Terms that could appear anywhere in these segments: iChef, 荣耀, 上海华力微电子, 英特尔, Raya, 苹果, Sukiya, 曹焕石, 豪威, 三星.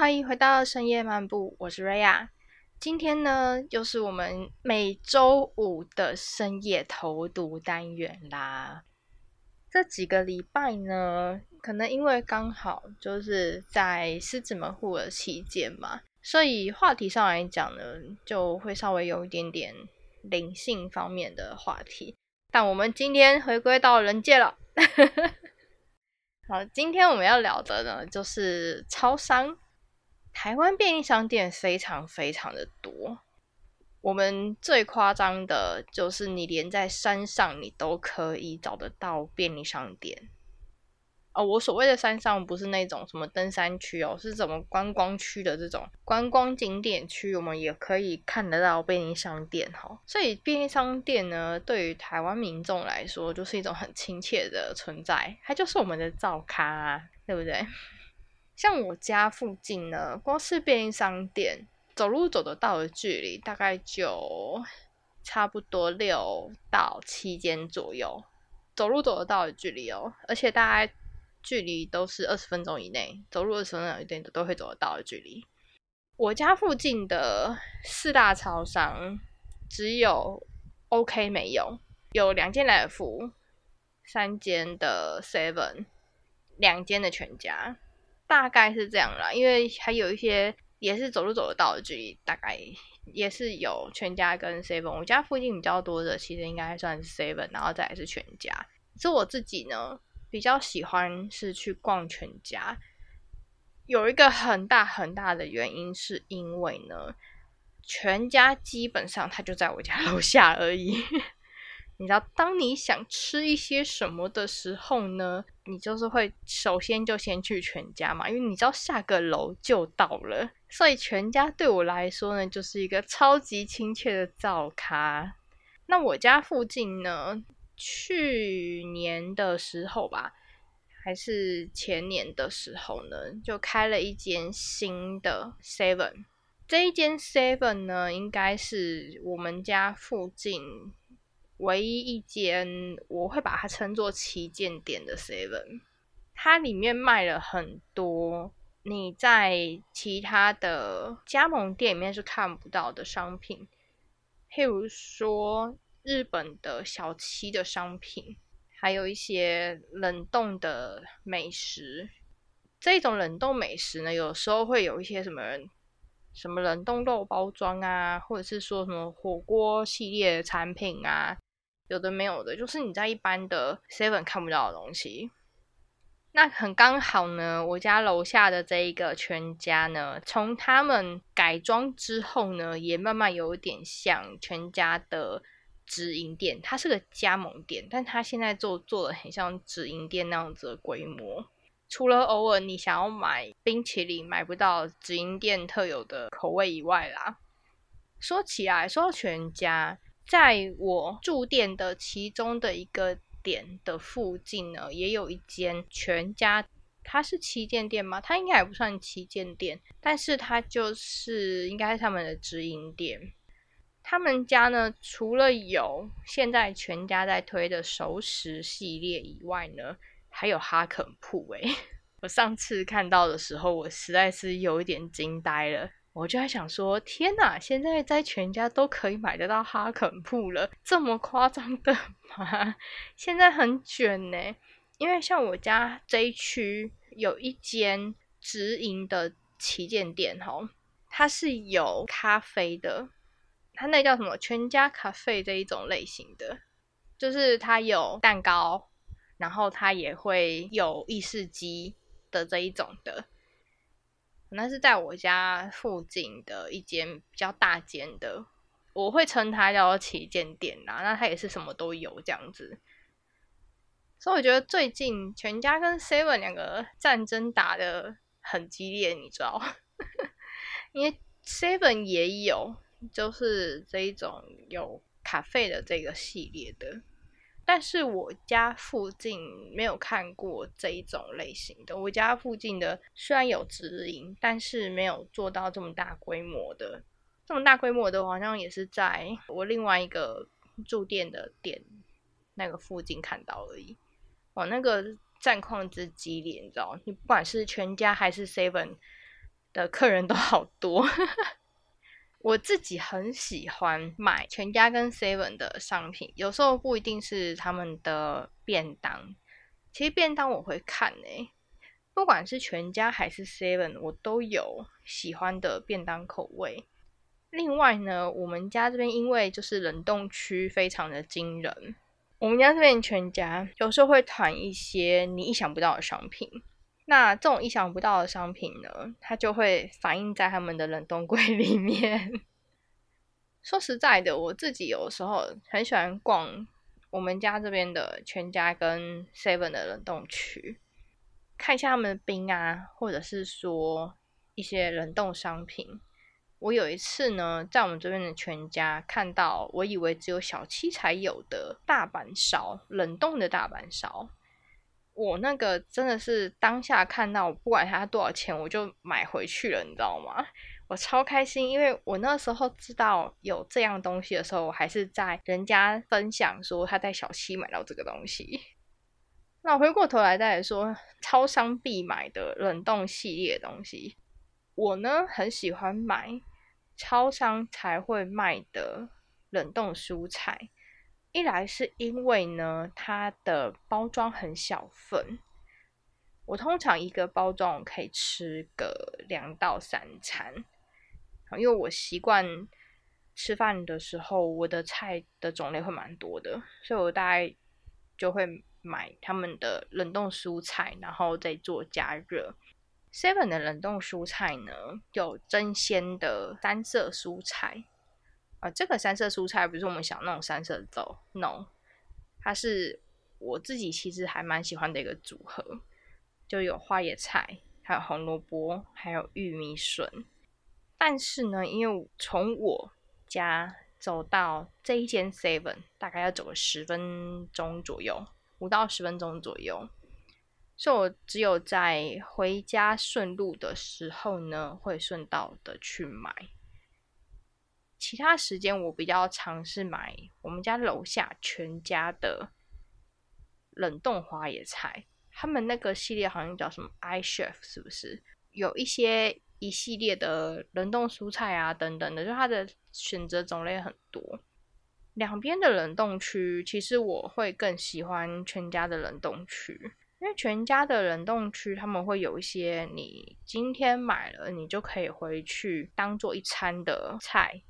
欢迎回到深夜漫步，我是 Raya。 今天呢，又是我们每周五的深夜投毒单元啦。这几个礼拜呢，可能因为刚好就是在狮子门户的期间嘛，所以话题上来讲呢，就会稍微有一点点灵性方面的话题。但我们今天回归到人界了。好，今天我们要聊的呢，就是超商。台湾便利商店非常非常的多，我们最夸张的就是你连在山上你都可以找得到便利商店。哦，我所谓的山上不是那种什么登山区哦，是什么观光区的这种观光景点区，我们也可以看得到便利商店哦。所以便利商店呢，对于台湾民众来说，就是一种很亲切的存在，它就是我们的灶咖啊，对不对？像我家附近呢，光是便利商店，走路走得到的距离，大概就差不多6到7间左右，走路走得到的距离哦，而且大概距离都是20分钟以内，走路20分钟以内都会走得到的距离。我家附近的4大超商只有 OK 没有，有2间莱尔富，3间的 Seven， 2间的全家，大概是这样啦。因为还有一些也是走路走得到的距离，大概也是有全家跟 Seven。 我家附近比较多的其实应该算是 Seven， 然后再来是全家。是我自己呢比较喜欢是去逛全家，有一个很大很大的原因是因为呢，全家基本上它就在我家楼下而已。你知道当你想吃一些什么的时候呢，你就是会首先就先去全家嘛，因为你知道下个楼就到了。所以全家对我来说呢，就是一个超级亲切的灶咖。那我家附近呢，去年的时候吧，还是前年的时候呢，就开了一间新的 Seven。 这一间 Seven 呢，应该是我们家附近唯一一间我会把它称作旗舰店的 Seven。 它里面卖了很多你在其他的加盟店里面是看不到的商品，譬如说日本的小七的商品，还有一些冷冻的美食。这种冷冻美食呢，有时候会有一些什么冷冻肉包装啊，或者是说什么火锅系列的产品啊，有的没有的，就是你在一般的 Seven 看不到的东西。那很刚好呢，我家楼下的这一个全家呢，从他们改装之后呢，也慢慢有点像全家的直营店。它是个加盟店，但它现在做的很像直营店那样子的规模。除了偶尔你想要买冰淇淋买不到直营店特有的口味以外啦。说到全家，在我住店的其中的一个点的附近呢，也有一间全家。它是旗舰店吗？它应该也不算旗舰店，但是它就是应该是他们的直营店。他们家呢，除了有现在全家在推的熟食系列以外呢，还有哈肯铺欸。我上次看到的时候，我实在是有一点惊呆了。我就在想说，天哪，现在在全家都可以买得到哈肯铺了，这么夸张的吗？现在很卷欸。因为像我家这一区有一间直营的旗舰店哦，它是有咖啡的，它那叫什么全家咖啡这一种类型的，就是它有蛋糕，然后它也会有意式机的这一种的。那是在我家附近的一间比较大间的，我会称它叫旗舰店啦。那它也是什么都有这样子。所以我觉得最近全家跟 Seven 2个战争打得很激烈，你知道。因为 Seven 也有就是这一种有咖啡的这个系列的，但是我家附近没有看过这一种类型的。我家附近的虽然有直营，但是没有做到这么大规模的。这么大规模的好像也是在我另外一个住店的店那个附近看到而已。哇，那个战况之激烈，你知道，你不管是全家还是 Seven 的客人都好多。我自己很喜欢买全家跟 7-Eleven 的商品，有时候不一定是他们的便当，其实便当我会看欸，不管是全家还是 7-Eleven 我都有喜欢的便当口味。另外呢，我们家这边因为就是冷冻区非常的惊人，我们家这边全家有时候会团一些你意想不到的商品，那这种意想不到的商品呢，它就会反映在他们的冷冻柜里面。说实在的，我自己有时候很喜欢逛我们家这边的全家跟 7-Eleven 的冷冻区，看一下他们的冰啊，或者是说一些冷冻商品。我有一次呢，在我们这边的全家看到我以为只有小七才有的大阪烧，冷冻的大阪烧，我那个真的是当下看到，不管它多少钱我就买回去了，你知道吗？我超开心，因为我那时候知道有这样东西的时候，我还是在人家分享说他在小七买到这个东西。那我回过头来再来说超商必买的冷冻系列的东西，我呢很喜欢买超商才会卖的冷冻蔬菜，一来是因为呢它的包装很小份，我通常一个包装我可以吃个2到3餐，因为我习惯吃饭的时候我的菜的种类会蛮多的，所以我大概就会买他们的冷冻蔬菜然后再做加热。7-Eleven 的冷冻蔬菜呢有蒸鲜的三色蔬菜，这个三色蔬菜不是我们想那种三色豆 ，no， 它是我自己其实还蛮喜欢的一个组合，就有花椰菜，还有红萝卜，还有玉米笋。但是呢，因为从我家走到这一间 7-Eleven 大概要走个10分钟左右，5到10分钟左右，所以我只有在回家顺路的时候呢，会顺道的去买。其他时间我比较常是买我们家楼下全家的冷冻花椰菜，他们那个系列好像叫什么 iChef 是不是，有一些一系列的冷冻蔬菜啊等等的，就它的选择种类很多。两边的冷冻区其实我会更喜欢全家的冷冻区，因为全家的冷冻区他们会有一些你今天买了你就可以回去当做一餐的菜，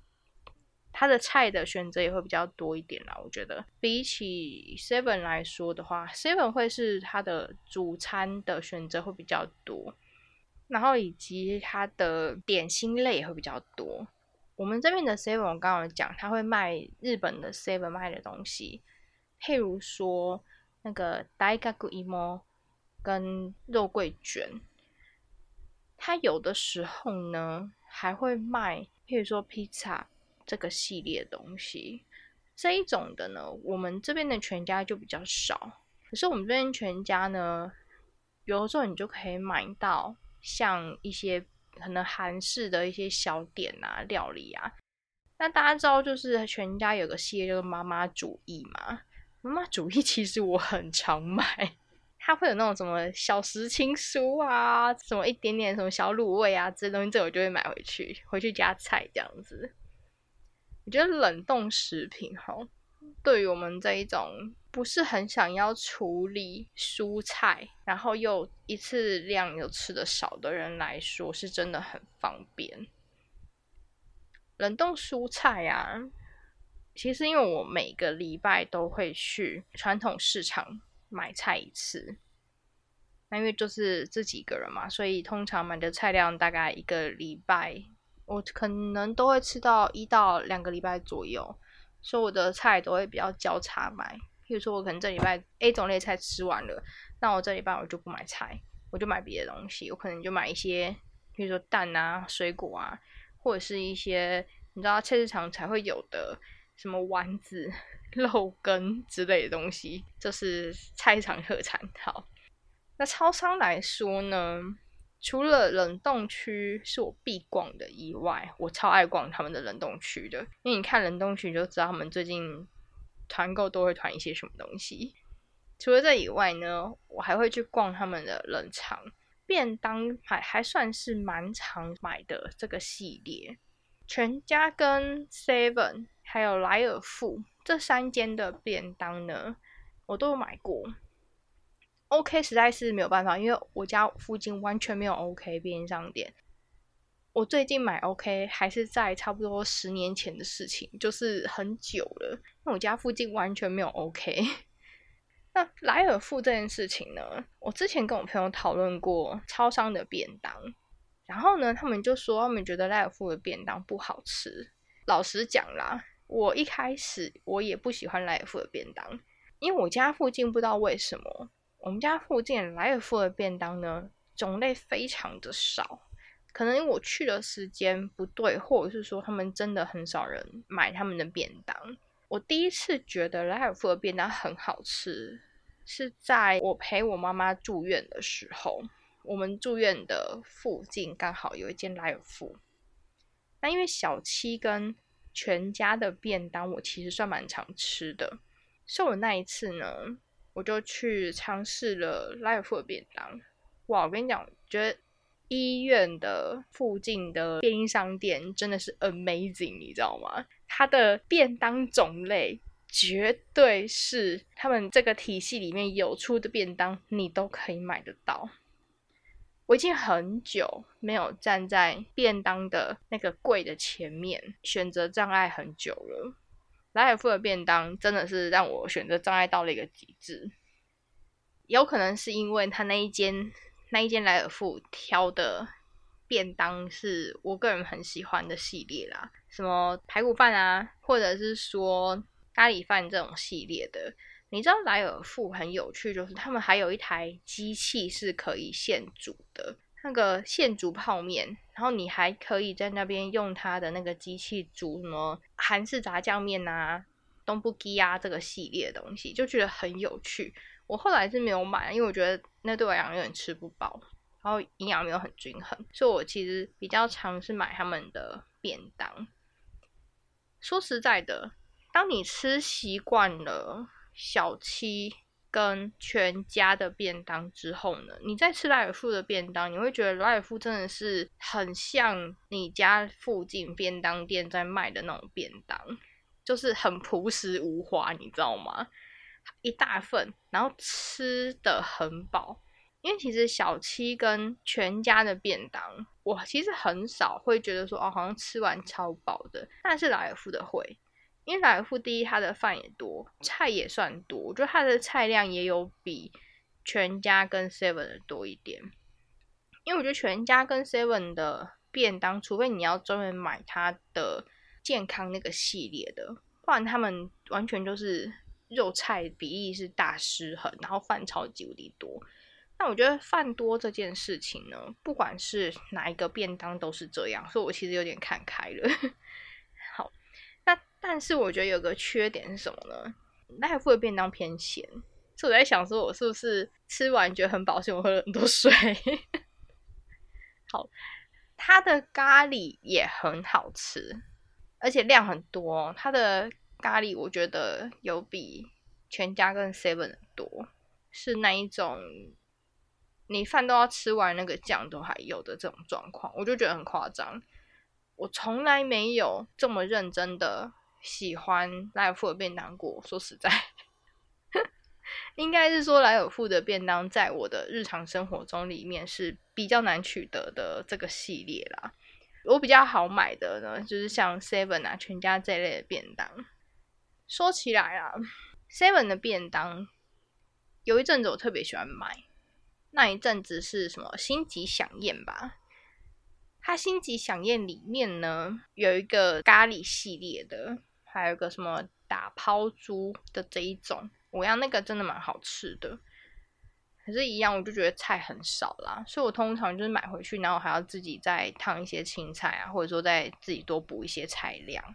它的菜的选择也会比较多一点啦。我觉得比起 7-Eleven 来说的话， 7-Eleven 会是它的主餐的选择会比较多，然后以及它的点心类也会比较多。我们这边的 7-Eleven 我刚刚讲它会卖日本的 7-Eleven 卖的东西，譬如说那个大角芋跟肉桂卷，它有的时候呢还会卖譬如说披萨这个系列的东西。这一种的呢我们这边的全家就比较少，可是我们这边全家呢有的时候你就可以买到像一些可能韩式的一些小点啊料理啊。那大家知道就是全家有个系列就是妈妈主义嘛，妈妈主义其实我很常买，它会有那种什么小时青酥啊，什么一点点什么小卤味啊这些东西，这我就会买回去加菜这样子。我觉得冷冻食品对于我们这一种不是很想要处理蔬菜然后又一次量又吃的少的人来说是真的很方便。冷冻蔬菜啊，其实因为我每个礼拜都会去传统市场买菜一次，那因为就是自己一个人嘛，所以通常买的菜量大概一个礼拜我可能都会吃到1到2个礼拜左右，所以我的菜都会比较交叉买。譬如说我可能这礼拜 A 种类菜吃完了，那我这礼拜我就不买菜，我就买别的东西，我可能就买一些譬如说蛋啊水果啊，或者是一些你知道菜市场才会有的什么丸子肉羹之类的东西，就是菜市场特产。好，那超商来说呢，除了冷冻区是我必逛的以外，我超爱逛他们的冷冻区的，因为你看冷冻区就知道他们最近团购都会团一些什么东西。除了这以外呢，我还会去逛他们的冷藏，便当还算是蛮常买的这个系列。全家跟 Seven 还有莱尔富这三间的便当呢，我都有买过。OK 实在是没有办法，因为我家附近完全没有 OK 便利商店。我最近买 OK 还是在差不多10年前的事情，就是很久了，因为我家附近完全没有 OK。 那莱尔富这件事情呢，我之前跟我朋友讨论过超商的便当，然后呢他们就说他们觉得莱尔富的便当不好吃。老实讲啦，我一开始我也不喜欢莱尔富的便当，因为我家附近不知道为什么，我们家附近莱尔富的便当呢种类非常的少，可能因为我去的时间不对，或者是说他们真的很少人买他们的便当。我第一次觉得莱尔富的便当很好吃是在我陪我妈妈住院的时候，我们住院的附近刚好有一间莱尔富。那因为小七跟全家的便当我其实算蛮常吃的，所以我那一次呢我就去尝试了莱尔富的便当。哇，我跟你讲，我觉得医院的附近的便利商店真的是 amazing， 你知道吗？它的便当种类绝对是他们这个体系里面有出的便当你都可以买得到。我已经很久没有站在便当的那个柜的前面，选择障碍很久了。莱尔富的便当真的是让我选择障碍到了一个极致，有可能是因为他那一间莱尔富挑的便当是我个人很喜欢的系列啦，什么排骨饭啊，或者是说咖喱饭这种系列的。你知道莱尔富很有趣，就是他们还有一台机器是可以现煮的，那个现煮泡面，然后你还可以在那边用它的那个机器煮什么韩式炸酱面啊、东布基啊这个系列的东西，就觉得很有趣。我后来是没有买，因为我觉得那对我来讲有点吃不饱，然后营养没有很均衡，所以我其实比较常是买他们的便当。说实在的，当你吃习惯了小七跟全家的便当之后呢，你再吃莱尔富的便当，你会觉得莱尔富真的是很像你家附近便当店在卖的那种便当，就是很朴实无华，你知道吗？一大份，然后吃的很饱。因为其实小七跟全家的便当我其实很少会觉得说哦，好像吃完超饱的，但是莱尔富的会。因为莱尔富第一它的饭也多，菜也算多，我觉得它的菜量也有比全家跟 Seven 的多一点。因为我觉得全家跟 Seven 的便当，除非你要专门买它的健康那个系列的，不然他们完全就是肉菜比例是大失衡，然后饭超级无敌多。那我觉得饭多这件事情呢，不管是哪一个便当都是这样，所以我其实有点看开了。好，那但是我觉得有个缺点是什么呢？莱尔富的便当偏咸，所以我在想说我是不是吃完觉得很饱，所以我喝了很多水。好，它的咖喱也很好吃，而且量很多哦，它的咖喱我觉得有比全家跟 Seven 多，是那一种你饭都要吃完那个酱都还有的这种状况，我就觉得很夸张。我从来没有这么认真的喜欢莱尔富的便当过，说实在。应该是说莱尔富的便当在我的日常生活中里面是比较难取得的这个系列啦。我比较好买的呢就是像 Seven 啊、全家这类的便当。说起来啦， Seven 的便当有一阵子我特别喜欢买，那一阵子是什么星级饗宴吧。它星级饗宴里面呢有一个咖喱系列的，还有一个什么打抛猪的这一种，我要那个真的蛮好吃的，可是一样我就觉得菜很少啦，所以我通常就是买回去，然后还要自己再烫一些青菜啊，或者说再自己多补一些菜量。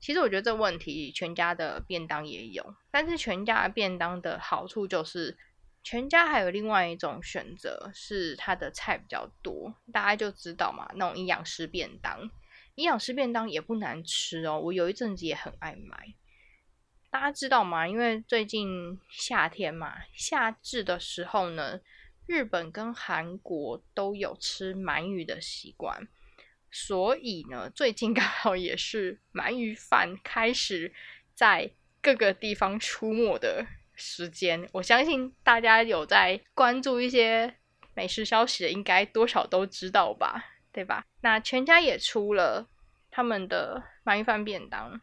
其实我觉得这问题全家的便当也有，但是全家的便当的好处就是全家还有另外一种选择是它的菜比较多，大家就知道嘛，那种营养师便当。营养师便当也不难吃哦，我有一阵子也很爱买。大家知道吗？因为最近夏天嘛，夏至的时候呢日本跟韩国都有吃鳗鱼的习惯，所以呢最近刚好也是鳗鱼饭开始在各个地方出没的时间。我相信大家有在关注一些美食消息的应该多少都知道吧，对吧？那全家也出了他们的鳗鱼饭便当。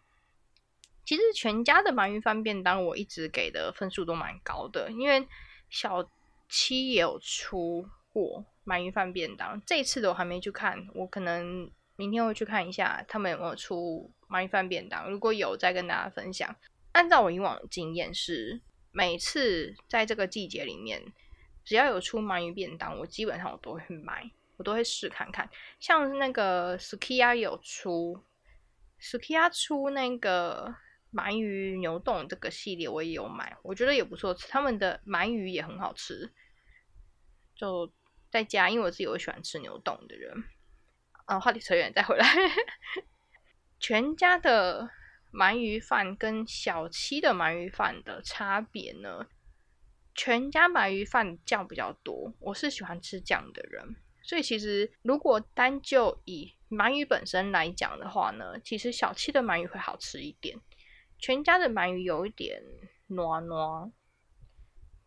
其实全家的鳗鱼饭便当我一直给的分数都蛮高的，因为小七也有出过鳗鱼饭便当，这一次的我还没去看，我可能明天会去看一下他们有没有出鳗鱼饭便当，如果有再跟大家分享。按照我以往的经验是，每次在这个季节里面只要有出鳗鱼便当，我基本上我都会买，我都会试看看。像是那个 Sukiya 有出 Sukiya 出那个鳗鱼牛冻这个系列，我也有买，我觉得也不错吃，他们的鳗鱼也很好吃，就在家，因为我自己有喜欢吃牛冻的人。话题扯远再回来全家的鳗鱼饭跟小七的鳗鱼饭的差别呢，全家鳗鱼饭酱比较多，我是喜欢吃酱的人，所以其实如果单就以鳗鱼本身来讲的话呢，其实小七的鳗鱼会好吃一点，全家的鳗鱼有一点糯糯，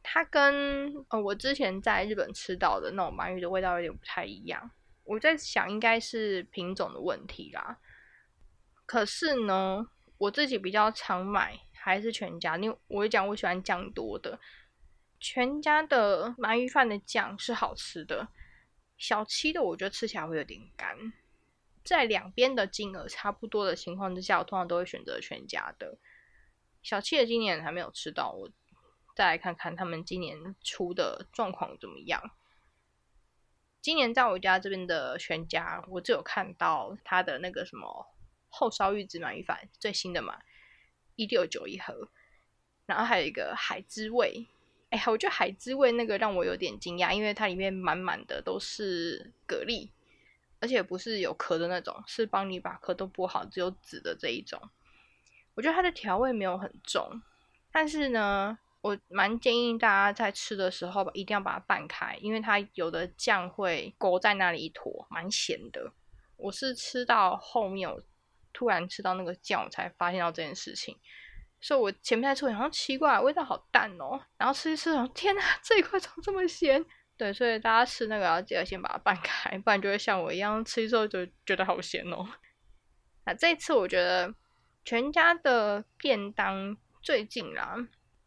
它跟我之前在日本吃到的那种鳗鱼的味道有点不太一样，我在想应该是品种的问题啦。可是呢我自己比较常买还是全家，因为我会讲我喜欢酱多的，全家的鳗鱼饭的酱是好吃的，小七的我觉得吃起来会有点干。在两边的金额差不多的情况之下，我通常都会选择全家的。小七的今年还没有吃到，我再来看看他们今年出的状况怎么样。今年在我家这边的全家，我只有看到他的那个什么厚烧玉子鳗鱼饭，最新的嘛，169一盒，然后还有一个海之味。我觉得海之味那个让我有点惊讶，因为它里面满满的都是蛤蜊，而且不是有壳的那种，是帮你把壳都剥好只有籽的这一种。我觉得它的调味没有很重，但是呢我蛮建议大家在吃的时候一定要把它拌开，因为它有的酱会勾在那里一坨，蛮咸的。我是吃到后面我突然吃到那个酱我才发现到这件事情，所以我前面在吃我好像奇怪味道好淡哦，然后吃一吃天哪这一块怎么这么咸。对，所以大家吃那个要记得先把它拌开，不然就会像我一样吃一吃就觉得好咸哦。这次我觉得全家的便当最近啦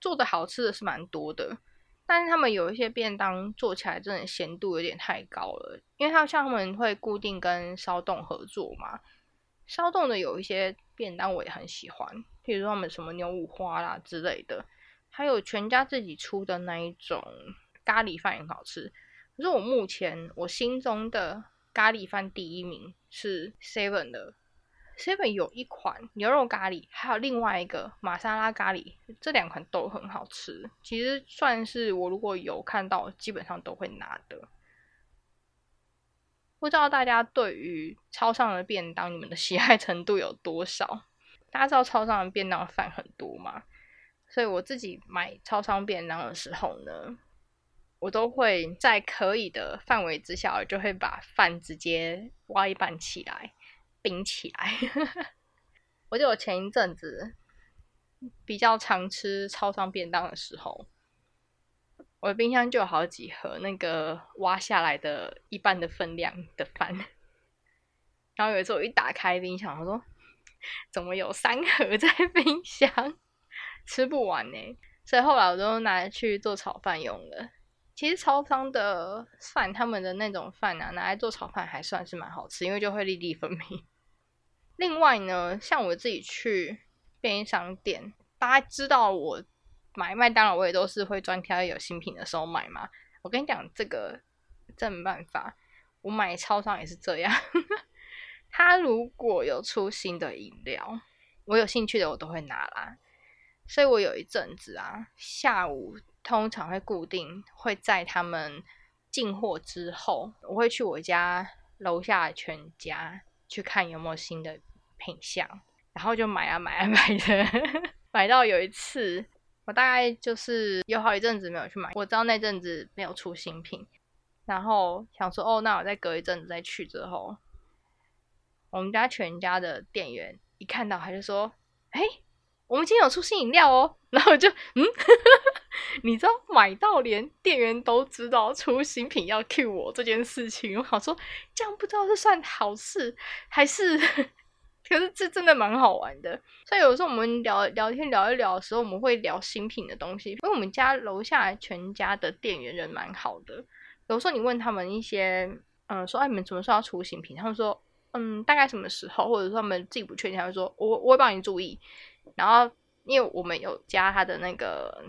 做的好吃的是蛮多的，但是他们有一些便当做起来真的咸度有点太高了，因为像他们会固定跟烧冻合作嘛，烧冻的有一些便当我也很喜欢，比如说他们什么牛五花啦之类的，还有全家自己出的那一种咖喱饭也很好吃。可是我目前我心中的咖喱饭第一名是 Seven 的， Seven 有一款牛肉咖喱，还有另外一个玛莎拉咖喱，这两款都很好吃，其实算是我如果有看到基本上都会拿的。不知道大家对于超商的便当你们的喜爱程度有多少，大家知道超商的便当饭很多嘛，所以我自己买超商便当的时候呢，我都会在可以的范围之下，我就会把饭直接挖一半起来冰起来我记得我前一阵子比较常吃超商便当的时候，我的冰箱就有好几盒那个挖下来的一半的分量的饭，然后有一次我一打开冰箱，我说怎么有3盒在冰箱，吃不完欸，所以后来我都拿去做炒饭用了。其实超商的饭他们的那种饭啊，拿来做炒饭还算是蛮好吃，因为就会粒粒分明。另外呢，像我自己去便利商店，大家知道我买麦当劳我也都是会专挑有新品的时候买嘛，我跟你讲这个真没办法，我买超商也是这样他如果有出新的饮料我有兴趣的我都会拿啦，所以我有一阵子啊下午通常会固定会在他们进货之后，我会去我家楼下全家去看有没有新的品项，然后就买啊买啊买的买到有一次我大概就是有好一阵子没有去买，我知道那阵子没有出新品，然后想说哦，那我再隔一阵子再去。之后我们家全家的店员一看到他就说，哎，我们今天有出新饮料哦。然后我就你知道买到连店员都知道出新品要 cue 我这件事情，我想说这样不知道是算好事还是可是这真的蛮好玩的。所以有时候我们聊天聊一聊的时候，我们会聊新品的东西，因为我们家楼下全家的店员人蛮好的。有时候你问他们一些说哎，你们什么时候要出新品，他们说大概什么时候，或者说他们自己不确定，他们说我会帮你注意。然后因为我们有加他的那个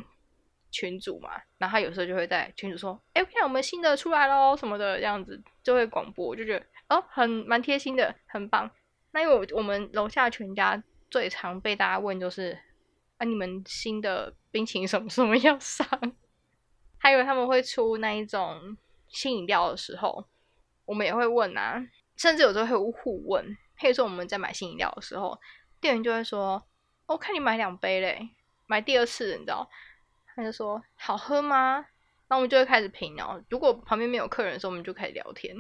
群组嘛，然后他有时候就会在群组说哎，看我们新的出来咯什么的，这样子就会广播。我就觉得哦，蛮贴心的，很棒。那因为我们楼下全家最常被大家问就是啊，你们新的冰淇淋什么时候要上？还有他们会出那一种新饮料的时候，我们也会问啊，甚至有时候会互问。譬如说我们在买新饮料的时候，店员就会说哦，看你买2杯嘞，买第2次，你知道？他就说好喝吗？那我们就会开始评。然后如果旁边没有客人的时候，我们就开始聊天。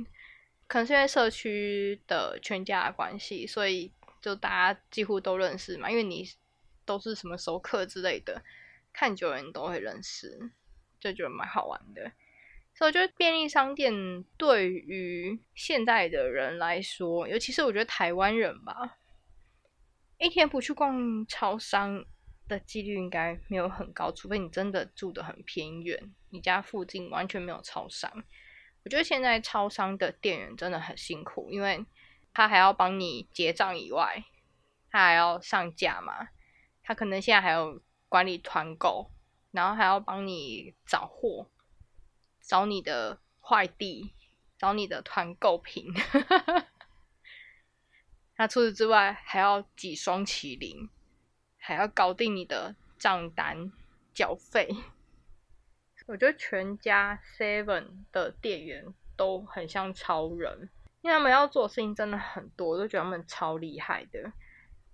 可能是因为社区的全家的关系，所以就大家几乎都认识嘛，因为你都是什么熟客之类的，看久人都会认识，就觉得蛮好玩的。所以我觉得便利商店对于现代的人来说，尤其是我觉得台湾人吧，一天不去逛超商的几率应该没有很高，除非你真的住得很偏远，你家附近完全没有超商。我觉得现在超商的店员真的很辛苦，因为他还要帮你结账以外，他还要上架嘛，他可能现在还有管理团购，然后还要帮你找货，找你的快递，找你的团购品。那除此之外还要挤双麒麟，还要搞定你的账单缴费。我觉得全家 7-Eleven 的店员都很像超人，因为他们要做的事情真的很多，我都觉得他们超厉害的。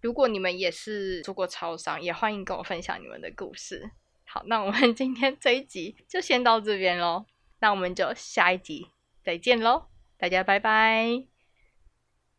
如果你们也是做过超商，也欢迎跟我分享你们的故事。好，那我们今天这一集就先到这边咯，那我们就下一集再见咯，大家拜拜。